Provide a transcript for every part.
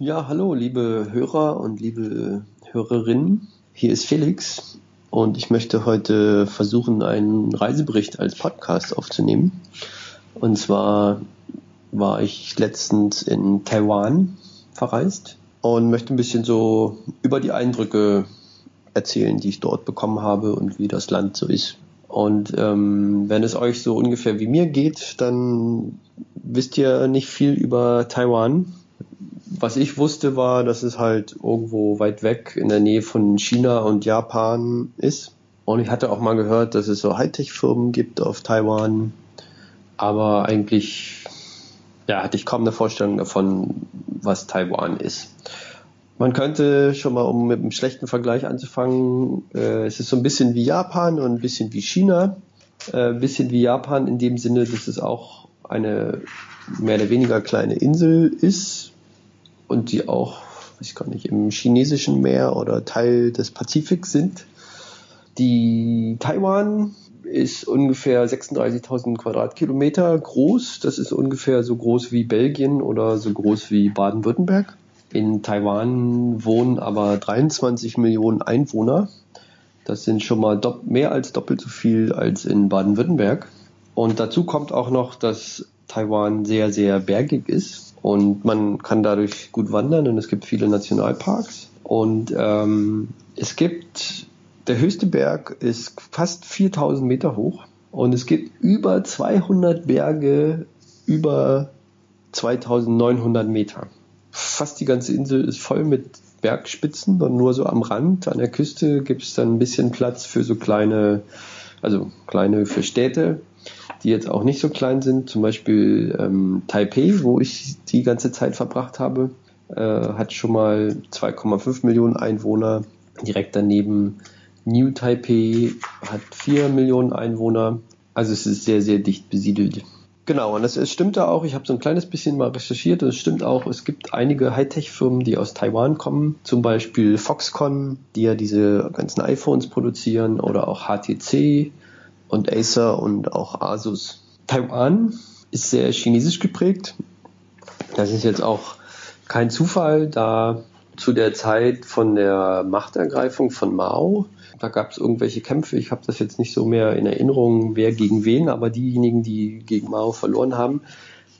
Ja, hallo, liebe Hörer und liebe Hörerinnen. Hier ist Felix und ich möchte heute versuchen, einen Reisebericht als Podcast aufzunehmen. Und zwar war ich letztens in Taiwan verreist und möchte ein bisschen so über die Eindrücke erzählen, die ich dort bekommen habe und wie das Land so ist. Und wenn es euch so ungefähr wie mir geht, dann wisst ihr nicht viel über Taiwan. Was ich wusste, war, dass es halt irgendwo weit weg in der Nähe von China und Japan ist. Und ich hatte auch mal gehört, dass es so Hightech-Firmen gibt auf Taiwan. Aber eigentlich hatte ich kaum eine Vorstellung davon, was Taiwan ist. Man könnte schon mal, um mit einem schlechten Vergleich anzufangen, es ist so ein bisschen wie Japan und ein bisschen wie China. Ein bisschen wie Japan in dem Sinne, dass es auch eine mehr oder weniger kleine Insel ist. Und die auch, weiß ich gar nicht, im chinesischen Meer oder Teil des Pazifiks sind. Die Taiwan ist ungefähr 36.000 Quadratkilometer groß. Das ist ungefähr so groß wie Belgien oder so groß wie Baden-Württemberg. In Taiwan wohnen aber 23 Millionen Einwohner. Das sind schon mal mehr als doppelt so viel als in Baden-Württemberg. Und dazu kommt auch noch, dass Taiwan sehr, sehr bergig ist. Und man kann dadurch gut wandern und es gibt viele Nationalparks. Und der höchste Berg ist fast 4000 Meter hoch und es gibt über 200 Berge über 2900 Meter. Fast die ganze Insel ist voll mit Bergspitzen und nur so am Rand, an der Küste gibt es dann ein bisschen Platz für so kleine für Städte, die jetzt auch nicht so klein sind. Zum Beispiel Taipei, wo ich die ganze Zeit verbracht habe, hat schon mal 2,5 Millionen Einwohner. Direkt daneben New Taipei hat 4 Millionen Einwohner. Also es ist sehr, sehr dicht besiedelt. Genau, und es stimmte auch, ich habe so ein kleines bisschen mal recherchiert, und es stimmt auch, es gibt einige Hightech-Firmen, die aus Taiwan kommen, zum Beispiel Foxconn, die ja diese ganzen iPhones produzieren, oder auch HTC und Acer und auch Asus. Taiwan ist sehr chinesisch geprägt. Das ist jetzt auch kein Zufall, da zu der Zeit von der Machtergreifung von Mao, da gab es irgendwelche Kämpfe, ich habe das jetzt nicht so mehr in Erinnerung, wer gegen wen, aber diejenigen, die gegen Mao verloren haben,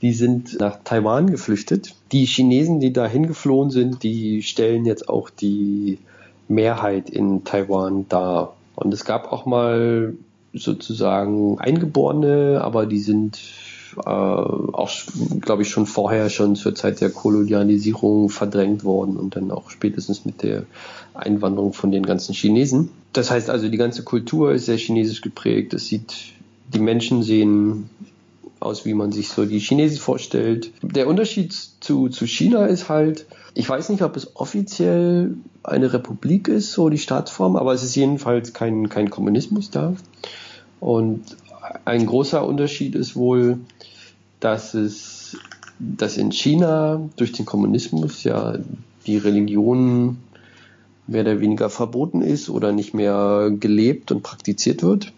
die sind nach Taiwan geflüchtet. Die Chinesen, die dahin geflohen sind, die stellen jetzt auch die Mehrheit in Taiwan dar. Und es gab auch mal sozusagen Eingeborene, aber die sind auch, glaube ich, schon zur Zeit der Kolonialisierung verdrängt worden und dann auch spätestens mit der Einwanderung von den ganzen Chinesen. Das heißt also, die ganze Kultur ist sehr chinesisch geprägt. Die Menschen sehen aus, wie man sich so die Chinesen vorstellt. Der Unterschied zu China ist halt, ich weiß nicht, ob es offiziell eine Republik ist, so die Staatsform, aber es ist jedenfalls kein Kommunismus da. Und ein großer Unterschied ist wohl, dass in China durch den Kommunismus ja die Religion mehr oder weniger verboten ist oder nicht mehr gelebt und praktiziert wird.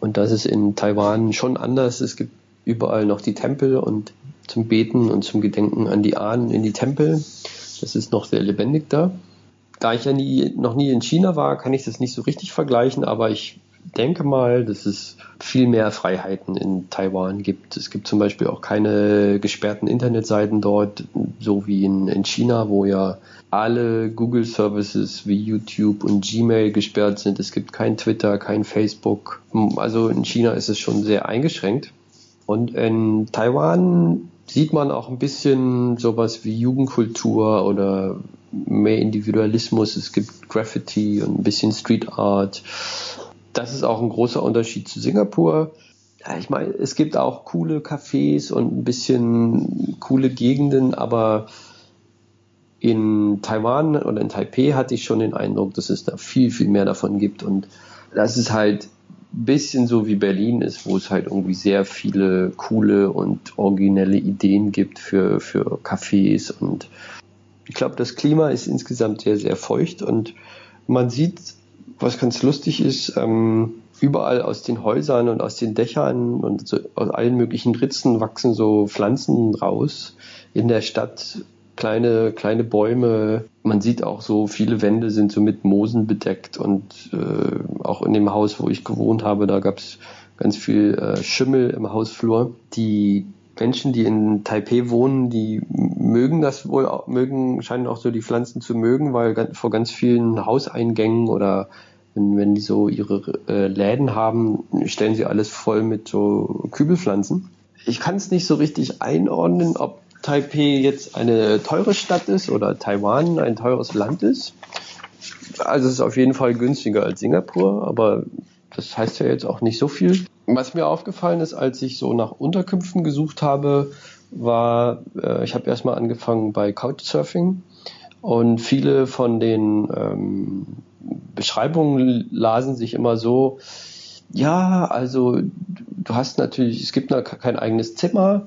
Und das ist in Taiwan schon anders. Es gibt überall noch die Tempel und zum Beten und zum Gedenken an die Ahnen in die Tempel. Das ist noch sehr lebendig da. Da ich ja noch nie in China war, kann ich das nicht so richtig vergleichen, aber ich denke mal, dass es viel mehr Freiheiten in Taiwan gibt. Es gibt zum Beispiel auch keine gesperrten Internetseiten dort, so wie in China, wo ja alle Google-Services wie YouTube und Gmail gesperrt sind. Es gibt kein Twitter, kein Facebook. Also in China ist es schon sehr eingeschränkt. Und in Taiwan sieht man auch ein bisschen sowas wie Jugendkultur oder mehr Individualismus. Es gibt Graffiti und ein bisschen Street Art. Das ist auch ein großer Unterschied zu Singapur. Ja, ich meine, es gibt auch coole Cafés und ein bisschen coole Gegenden, aber in Taiwan oder in Taipei hatte ich schon den Eindruck, dass es da viel, viel mehr davon gibt. Und das ist halt ein bisschen so wie Berlin ist, wo es halt irgendwie sehr viele coole und originelle Ideen gibt für Cafés. Und ich glaube, das Klima ist insgesamt sehr, sehr feucht und man sieht, was ganz lustig ist, überall aus den Häusern und aus den Dächern und so aus allen möglichen Ritzen wachsen so Pflanzen raus. In der Stadt kleine Bäume. Man sieht auch so, viele Wände sind so mit Moosen bedeckt und auch in dem Haus, wo ich gewohnt habe, da gab es ganz viel Schimmel im Hausflur. Die Menschen, die in Taipei wohnen, die mögen das wohl, scheinen auch so die Pflanzen zu mögen, weil vor ganz vielen Hauseingängen oder wenn die so ihre Läden haben, stellen sie alles voll mit so Kübelpflanzen. Ich kann es nicht so richtig einordnen, ob Taipei jetzt eine teure Stadt ist oder Taiwan ein teures Land ist. Also es ist auf jeden Fall günstiger als Singapur, aber das heißt ja jetzt auch nicht so viel. Was mir aufgefallen ist, als ich so nach Unterkünften gesucht habe, war, ich habe erstmal angefangen bei Couchsurfing und viele von den Beschreibungen lasen sich immer so, ja, also du hast natürlich, es gibt noch kein eigenes Zimmer,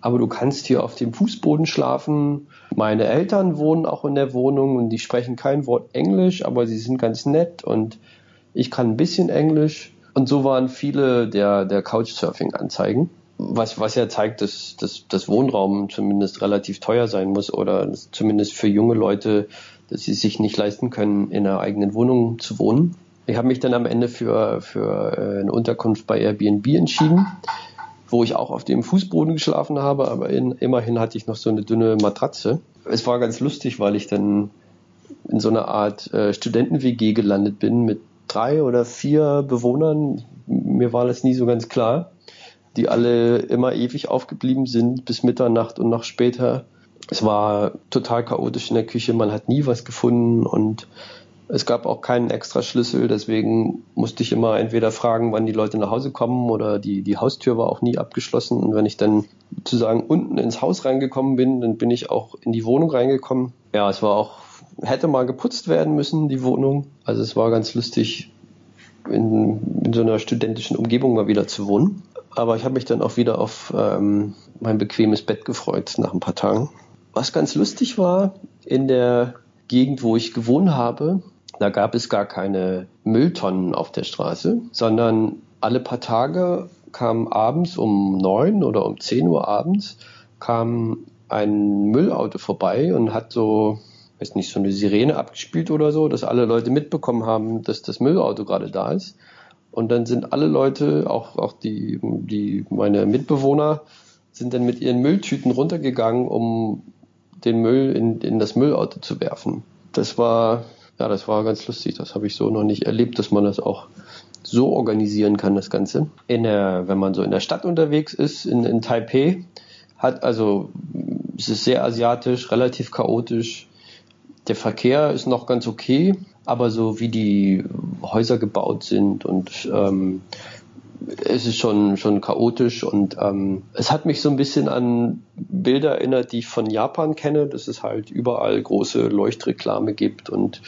aber du kannst hier auf dem Fußboden schlafen. Meine Eltern wohnen auch in der Wohnung und die sprechen kein Wort Englisch, aber sie sind ganz nett und ich kann ein bisschen Englisch. Und so waren viele der Couchsurfing-Anzeigen, was ja zeigt, dass Wohnraum zumindest relativ teuer sein muss oder zumindest für junge Leute, dass sie sich nicht leisten können, in einer eigenen Wohnung zu wohnen. Ich habe mich dann am Ende für eine Unterkunft bei Airbnb entschieden, wo ich auch auf dem Fußboden geschlafen habe, aber immerhin hatte ich noch so eine dünne Matratze. Es war ganz lustig, weil ich dann in so einer Art Studenten-WG gelandet bin mit 3 oder 4 Bewohnern. Mir war das nie so ganz klar, die alle immer ewig aufgeblieben sind bis Mitternacht und noch später. Es war total chaotisch in der Küche, man hat nie was gefunden und es gab auch keinen extra Schlüssel, deswegen musste ich immer entweder fragen, wann die Leute nach Hause kommen oder die Haustür war auch nie abgeschlossen. Und wenn ich dann sozusagen unten ins Haus reingekommen bin, dann bin ich auch in die Wohnung reingekommen. Ja, es war auch, hätte mal geputzt werden müssen, die Wohnung. Also es war ganz lustig, in so einer studentischen Umgebung mal wieder zu wohnen. Aber ich habe mich dann auch wieder auf mein bequemes Bett gefreut nach ein paar Tagen. Was ganz lustig war, in der Gegend, wo ich gewohnt habe, da gab es gar keine Mülltonnen auf der Straße, sondern alle paar Tage kam abends um 9 oder um 10 Uhr abends kam ein Müllauto vorbei und hat so, weiß nicht, so eine Sirene abgespielt oder so, dass alle Leute mitbekommen haben, dass das Müllauto gerade da ist. Und dann sind alle Leute, auch die meine Mitbewohner, sind dann mit ihren Mülltüten runtergegangen, um den Müll in das Müllauto zu werfen. Das war ganz lustig. Das habe ich so noch nicht erlebt, dass man das auch so organisieren kann, das Ganze. Wenn man so in der Stadt unterwegs ist, in Taipei, es ist sehr asiatisch, relativ chaotisch. Der Verkehr ist noch ganz okay, aber so wie die Häuser gebaut sind und es ist schon chaotisch und es hat mich so ein bisschen an Bilder erinnert, die ich von Japan kenne, dass es halt überall große Leuchtreklame gibt und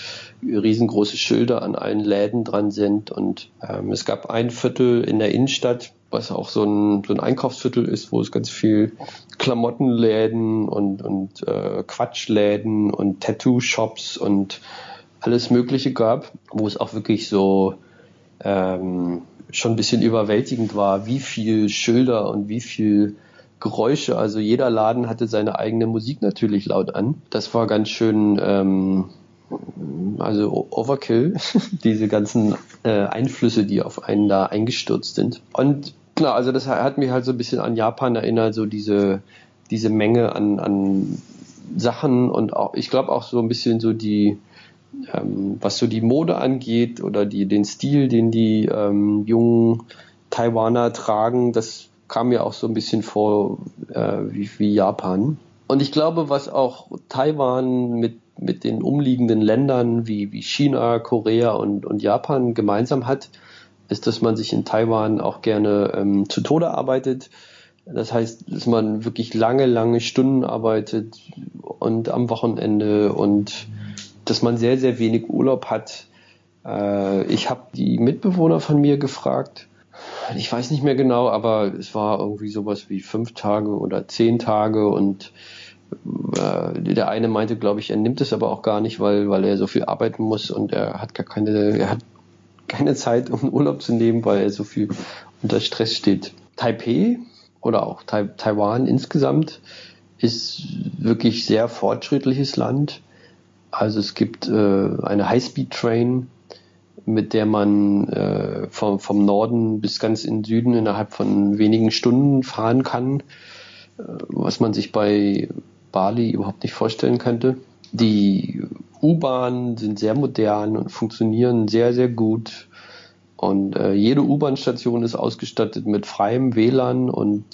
riesengroße Schilder an allen Läden dran sind und es gab ein Viertel in der Innenstadt, was auch so ein Einkaufsviertel ist, wo es ganz viel Klamottenläden und Quatschläden und Tattoo-Shops und alles Mögliche gab, wo es auch wirklich so schon ein bisschen überwältigend war, wie viel Schilder und wie viel Geräusche. Also jeder Laden hatte seine eigene Musik natürlich laut an. Das war ganz schön, Overkill, diese ganzen Einflüsse, die auf einen da eingestürzt sind. Und klar, also das hat mich halt so ein bisschen an Japan erinnert, so diese Menge an Sachen und auch, ich glaube auch so ein bisschen so die, was so die Mode angeht oder den Stil, den die jungen Taiwaner tragen, das kam mir auch so ein bisschen vor wie Japan. Und ich glaube, was auch Taiwan mit den umliegenden Ländern wie China, Korea und Japan gemeinsam hat, ist, dass man sich in Taiwan auch gerne zu Tode arbeitet. Das heißt, dass man wirklich lange, lange Stunden arbeitet und am Wochenende und dass man sehr, sehr wenig Urlaub hat. Ich habe die Mitbewohner von mir gefragt, ich weiß nicht mehr genau, aber es war irgendwie sowas wie 5 Tage oder 10 Tage und der eine meinte, glaube ich, er nimmt es aber auch gar nicht, weil er so viel arbeiten muss und er hat keine Zeit, um Urlaub zu nehmen, weil er so viel unter Stress steht. Taipei oder auch Taiwan insgesamt ist wirklich sehr fortschrittliches Land. Also es gibt eine High-Speed-Train, mit der man vom Norden bis ganz in den Süden innerhalb von wenigen Stunden fahren kann, was man sich bei Bali überhaupt nicht vorstellen könnte. Die U-Bahnen sind sehr modern und funktionieren sehr, sehr gut. Und jede U-Bahn-Station ist ausgestattet mit freiem WLAN und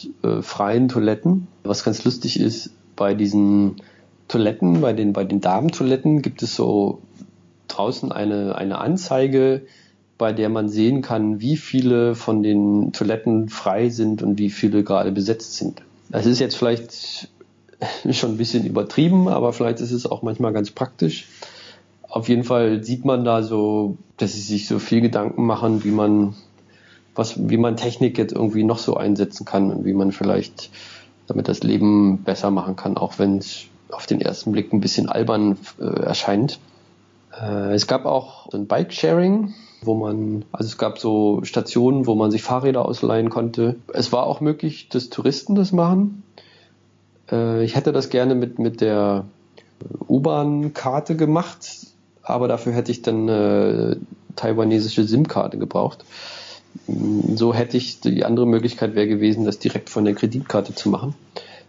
freien Toiletten. Was ganz lustig ist, bei diesen Toiletten, bei den Damentoiletten gibt es so draußen eine Anzeige, bei der man sehen kann, wie viele von den Toiletten frei sind und wie viele gerade besetzt sind. Das ist jetzt vielleicht schon ein bisschen übertrieben, aber vielleicht ist es auch manchmal ganz praktisch. Auf jeden Fall sieht man da so, dass sie sich so viel Gedanken machen, wie man Technik jetzt irgendwie noch so einsetzen kann und wie man vielleicht damit das Leben besser machen kann, auch wenn es auf den ersten Blick ein bisschen albern erscheint. Es gab auch ein Bike-Sharing, es gab so Stationen, wo man sich Fahrräder ausleihen konnte. Es war auch möglich, dass Touristen das machen. Ich hätte das gerne mit der U-Bahn-Karte gemacht, aber dafür hätte ich dann eine taiwanesische SIM-Karte gebraucht. So hätte ich, die andere Möglichkeit wäre gewesen, das direkt von der Kreditkarte zu machen.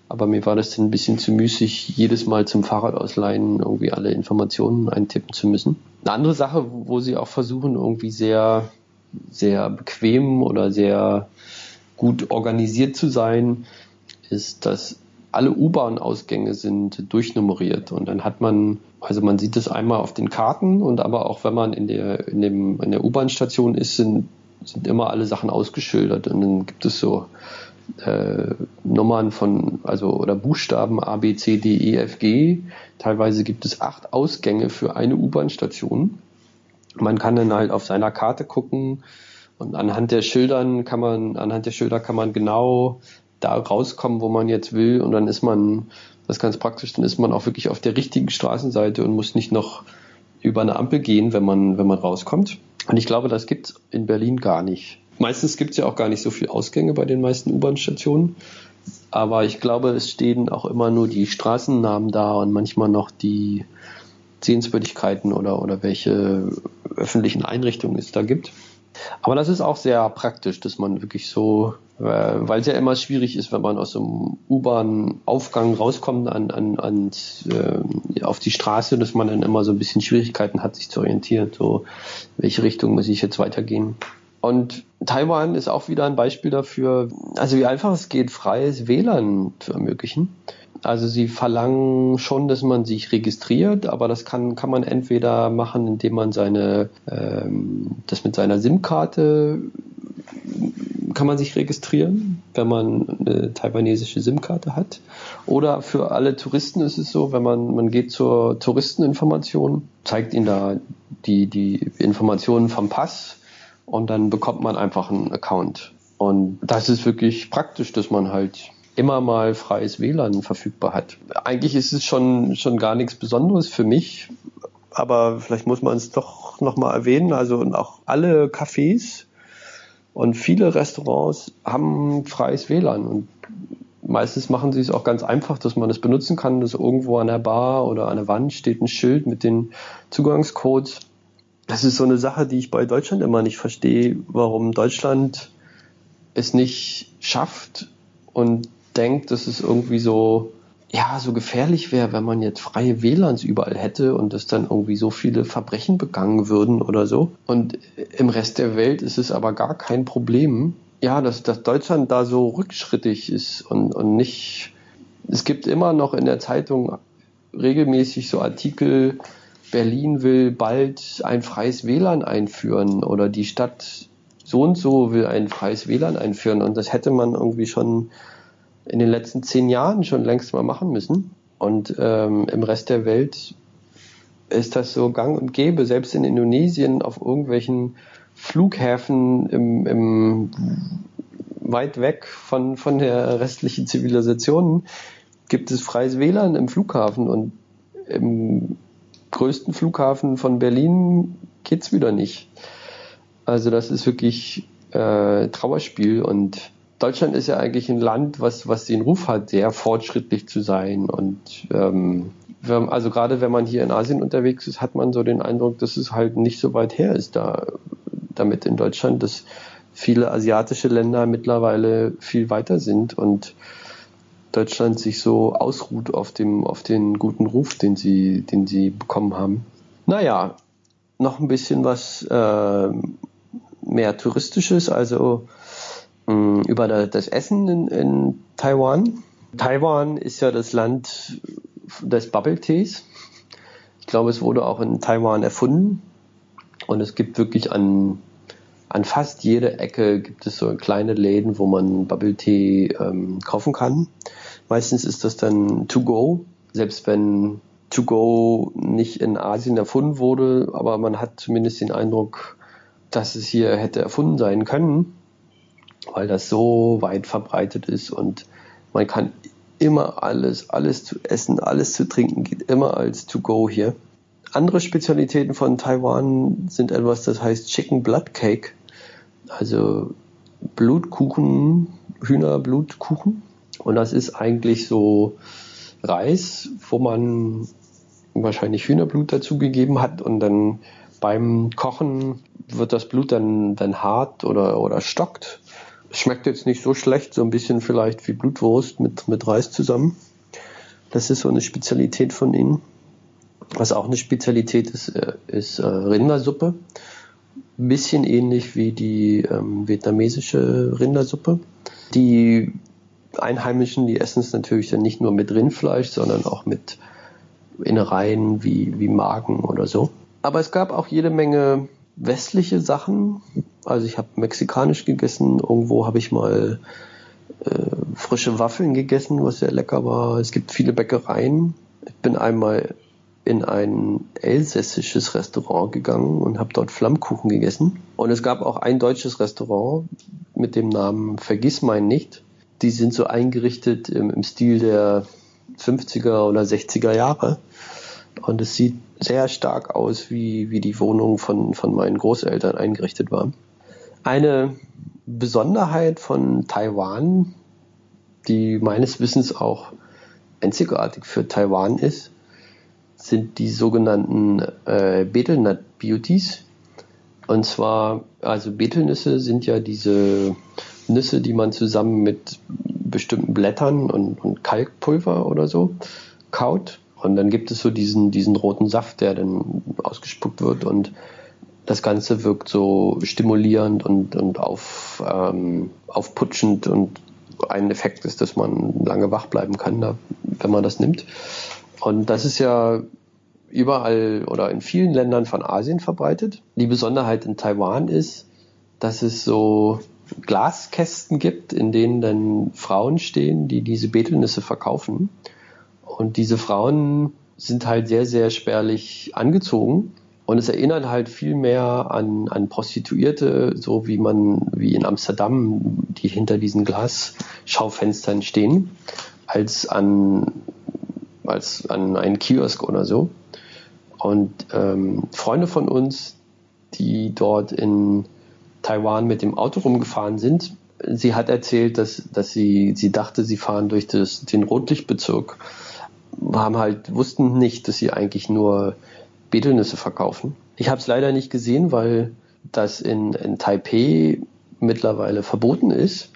Aber mir war das dann ein bisschen zu müßig, jedes Mal zum Fahrradausleihen irgendwie alle Informationen eintippen zu müssen. Eine andere Sache, wo sie auch versuchen, irgendwie sehr, sehr bequem oder sehr gut organisiert zu sein, ist, dass alle U-Bahn-Ausgänge sind durchnummeriert. Und dann hat man, also man sieht das einmal auf den Karten und aber auch wenn man in der U-Bahn-Station ist, sind immer alle Sachen ausgeschildert. Und dann gibt es so Nummern oder Buchstaben A, B, C, D, E, F, G. Teilweise gibt es 8 Ausgänge für eine U-Bahn-Station. Man kann dann halt auf seiner Karte gucken und anhand der Schilder kann man genau da rauskommen, wo man jetzt will, und dann ist man, das ist ganz praktisch, dann ist man auch wirklich auf der richtigen Straßenseite und muss nicht noch über eine Ampel gehen, wenn man rauskommt. Und ich glaube, das gibt es in Berlin gar nicht. Meistens gibt es ja auch gar nicht so viele Ausgänge bei den meisten U-Bahn-Stationen, aber ich glaube, es stehen auch immer nur die Straßennamen da und manchmal noch die Sehenswürdigkeiten oder welche öffentlichen Einrichtungen es da gibt. Aber das ist auch sehr praktisch, dass man wirklich so, weil es ja immer schwierig ist, wenn man aus so einem U-Bahn-Aufgang rauskommt auf die Straße, dass man dann immer so ein bisschen Schwierigkeiten hat, sich zu orientieren, so welche Richtung muss ich jetzt weitergehen. Und Taiwan ist auch wieder ein Beispiel dafür, also wie einfach es geht, freies WLAN zu ermöglichen. Also sie verlangen schon, dass man sich registriert, aber das kann man entweder machen, indem man das mit seiner SIM-Karte kann man sich registrieren, wenn man eine taiwanesische SIM-Karte hat. Oder für alle Touristen ist es so, wenn man geht zur Touristeninformation, zeigt ihnen da die Informationen vom Pass und dann bekommt man einfach einen Account. Und das ist wirklich praktisch, dass man halt immer mal freies WLAN verfügbar hat. Eigentlich ist es schon gar nichts Besonderes für mich, aber vielleicht muss man es doch nochmal erwähnen. Also auch alle Cafés und viele Restaurants haben freies WLAN und meistens machen sie es auch ganz einfach, dass man es benutzen kann, dass irgendwo an der Bar oder an der Wand steht ein Schild mit den Zugangscodes. Das ist so eine Sache, die ich bei Deutschland immer nicht verstehe, warum Deutschland es nicht schafft und denkt, dass es irgendwie so gefährlich wäre, wenn man jetzt freie WLANs überall hätte und dass dann irgendwie so viele Verbrechen begangen würden oder so. Und im Rest der Welt ist es aber gar kein Problem, ja, dass Deutschland da so rückschrittig ist und nicht. Es gibt immer noch in der Zeitung regelmäßig so Artikel, Berlin will bald ein freies WLAN einführen oder die Stadt so und so will ein freies WLAN einführen, und das hätte man irgendwie schon in den letzten 10 Jahren schon längst mal machen müssen, und im Rest der Welt ist das so gang und gäbe, selbst in Indonesien auf irgendwelchen Flughäfen weit weg von der restlichen Zivilisation gibt es freies WLAN im Flughafen, und im größten Flughafen von Berlin geht's wieder nicht. Also das ist wirklich Trauerspiel, und Deutschland ist ja eigentlich ein Land, was den Ruf hat, sehr fortschrittlich zu sein. Und also gerade wenn man hier in Asien unterwegs ist, hat man so den Eindruck, dass es halt nicht so weit her ist, damit in Deutschland, dass viele asiatische Länder mittlerweile viel weiter sind und Deutschland sich so ausruht auf den guten Ruf, den sie bekommen haben. Naja, noch ein bisschen was mehr Touristisches, also über das Essen in Taiwan. Taiwan ist ja das Land des Bubble Tees. Ich glaube, es wurde auch in Taiwan erfunden und es gibt wirklich an fast jeder Ecke gibt es so kleine Läden, wo man Bubble Tea kaufen kann. Meistens ist das dann to go, selbst wenn to go nicht in Asien erfunden wurde, aber man hat zumindest den Eindruck, dass es hier hätte erfunden sein können, weil das so weit verbreitet ist und man kann immer alles zu essen, alles zu trinken, geht immer als to go hier. Andere Spezialitäten von Taiwan sind etwas, das heißt Chicken Blood Cake. Also Blutkuchen, Hühnerblutkuchen. Und das ist eigentlich so Reis, wo man wahrscheinlich Hühnerblut dazugegeben hat. Und dann beim Kochen wird das Blut dann hart oder stockt. Schmeckt jetzt nicht so schlecht, so ein bisschen vielleicht wie Blutwurst mit Reis zusammen. Das ist so eine Spezialität von ihnen. Was auch eine Spezialität ist Rindersuppe. Ein bisschen ähnlich wie die vietnamesische Rindersuppe. Die Einheimischen, die essen es natürlich dann nicht nur mit Rindfleisch, sondern auch mit Innereien wie Magen oder so. Aber es gab auch jede Menge westliche Sachen. Also ich habe mexikanisch gegessen, irgendwo habe ich mal frische Waffeln gegessen, was sehr lecker war. Es gibt viele Bäckereien. Ich bin einmal in ein elsässisches Restaurant gegangen und habe dort Flammkuchen gegessen. Und es gab auch ein deutsches Restaurant mit dem Namen Vergissmeinnicht. Die sind so eingerichtet im Stil der 50er oder 60er Jahre. Und es sieht sehr stark aus, wie die Wohnung von meinen Großeltern eingerichtet war. Eine Besonderheit von Taiwan, die meines Wissens auch einzigartig für Taiwan ist, sind die sogenannten Betelnut-Beauties. Und zwar, also Betelnüsse sind ja diese Nüsse, die man zusammen mit bestimmten Blättern und Kalkpulver oder so kaut. Und dann gibt es so diesen roten Saft, der dann ausgespuckt wird. Und das Ganze wirkt so stimulierend und aufputschend. Und ein Effekt ist, dass man lange wach bleiben kann, wenn man das nimmt. Und das ist ja überall oder in vielen Ländern von Asien verbreitet. Die Besonderheit in Taiwan ist, dass es so Glaskästen gibt, in denen dann Frauen stehen, die diese Betelnüsse verkaufen. Und diese Frauen sind halt sehr, sehr spärlich angezogen. Und es erinnert halt viel mehr an Prostituierte, so wie in Amsterdam, die hinter diesen Glasschaufenstern stehen, als an einen Kiosk oder so. Und Freunde von uns, die dort in Taiwan mit dem Auto rumgefahren sind, sie hat erzählt, dass sie dachte, sie fahren durch den Rotlichtbezirk, wussten nicht, dass sie eigentlich nur Betelnüsse verkaufen. Ich habe es leider nicht gesehen, weil das in Taipei mittlerweile verboten ist,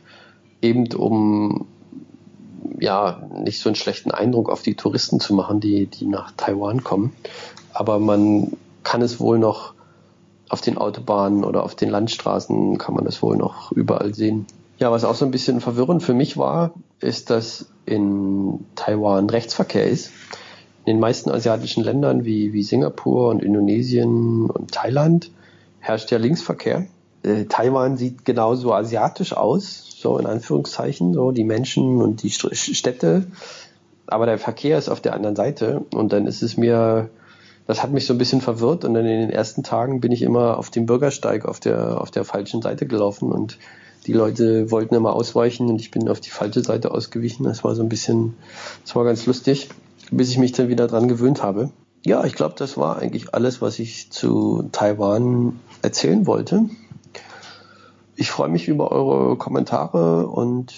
eben um nicht so einen schlechten Eindruck auf die Touristen zu machen, die nach Taiwan kommen. Aber man kann es wohl noch auf den Autobahnen oder auf den Landstraßen kann man das wohl noch überall sehen. Ja, was auch so ein bisschen verwirrend für mich war, ist, dass in Taiwan Rechtsverkehr ist. In den meisten asiatischen Ländern wie Singapur und Indonesien und Thailand herrscht ja Linksverkehr. Taiwan sieht genauso asiatisch aus, so in Anführungszeichen, so die Menschen und die Städte, aber der Verkehr ist auf der anderen Seite und dann ist es mir, das hat mich so ein bisschen verwirrt und dann in den ersten Tagen bin ich immer auf dem Bürgersteig auf der falschen Seite gelaufen und die Leute wollten immer ausweichen und ich bin auf die falsche Seite ausgewichen, das war ganz lustig, bis ich mich dann wieder dran gewöhnt habe. Ja, ich glaube, das war eigentlich alles, was ich zu Taiwan erzählen wollte. Ich freue mich über eure Kommentare und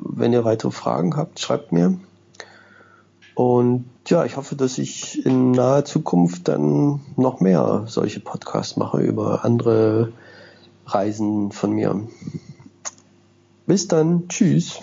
wenn ihr weitere Fragen habt, schreibt mir. Und ja, ich hoffe, dass ich in naher Zukunft dann noch mehr solche Podcasts mache über andere Reisen von mir. Bis dann. Tschüss.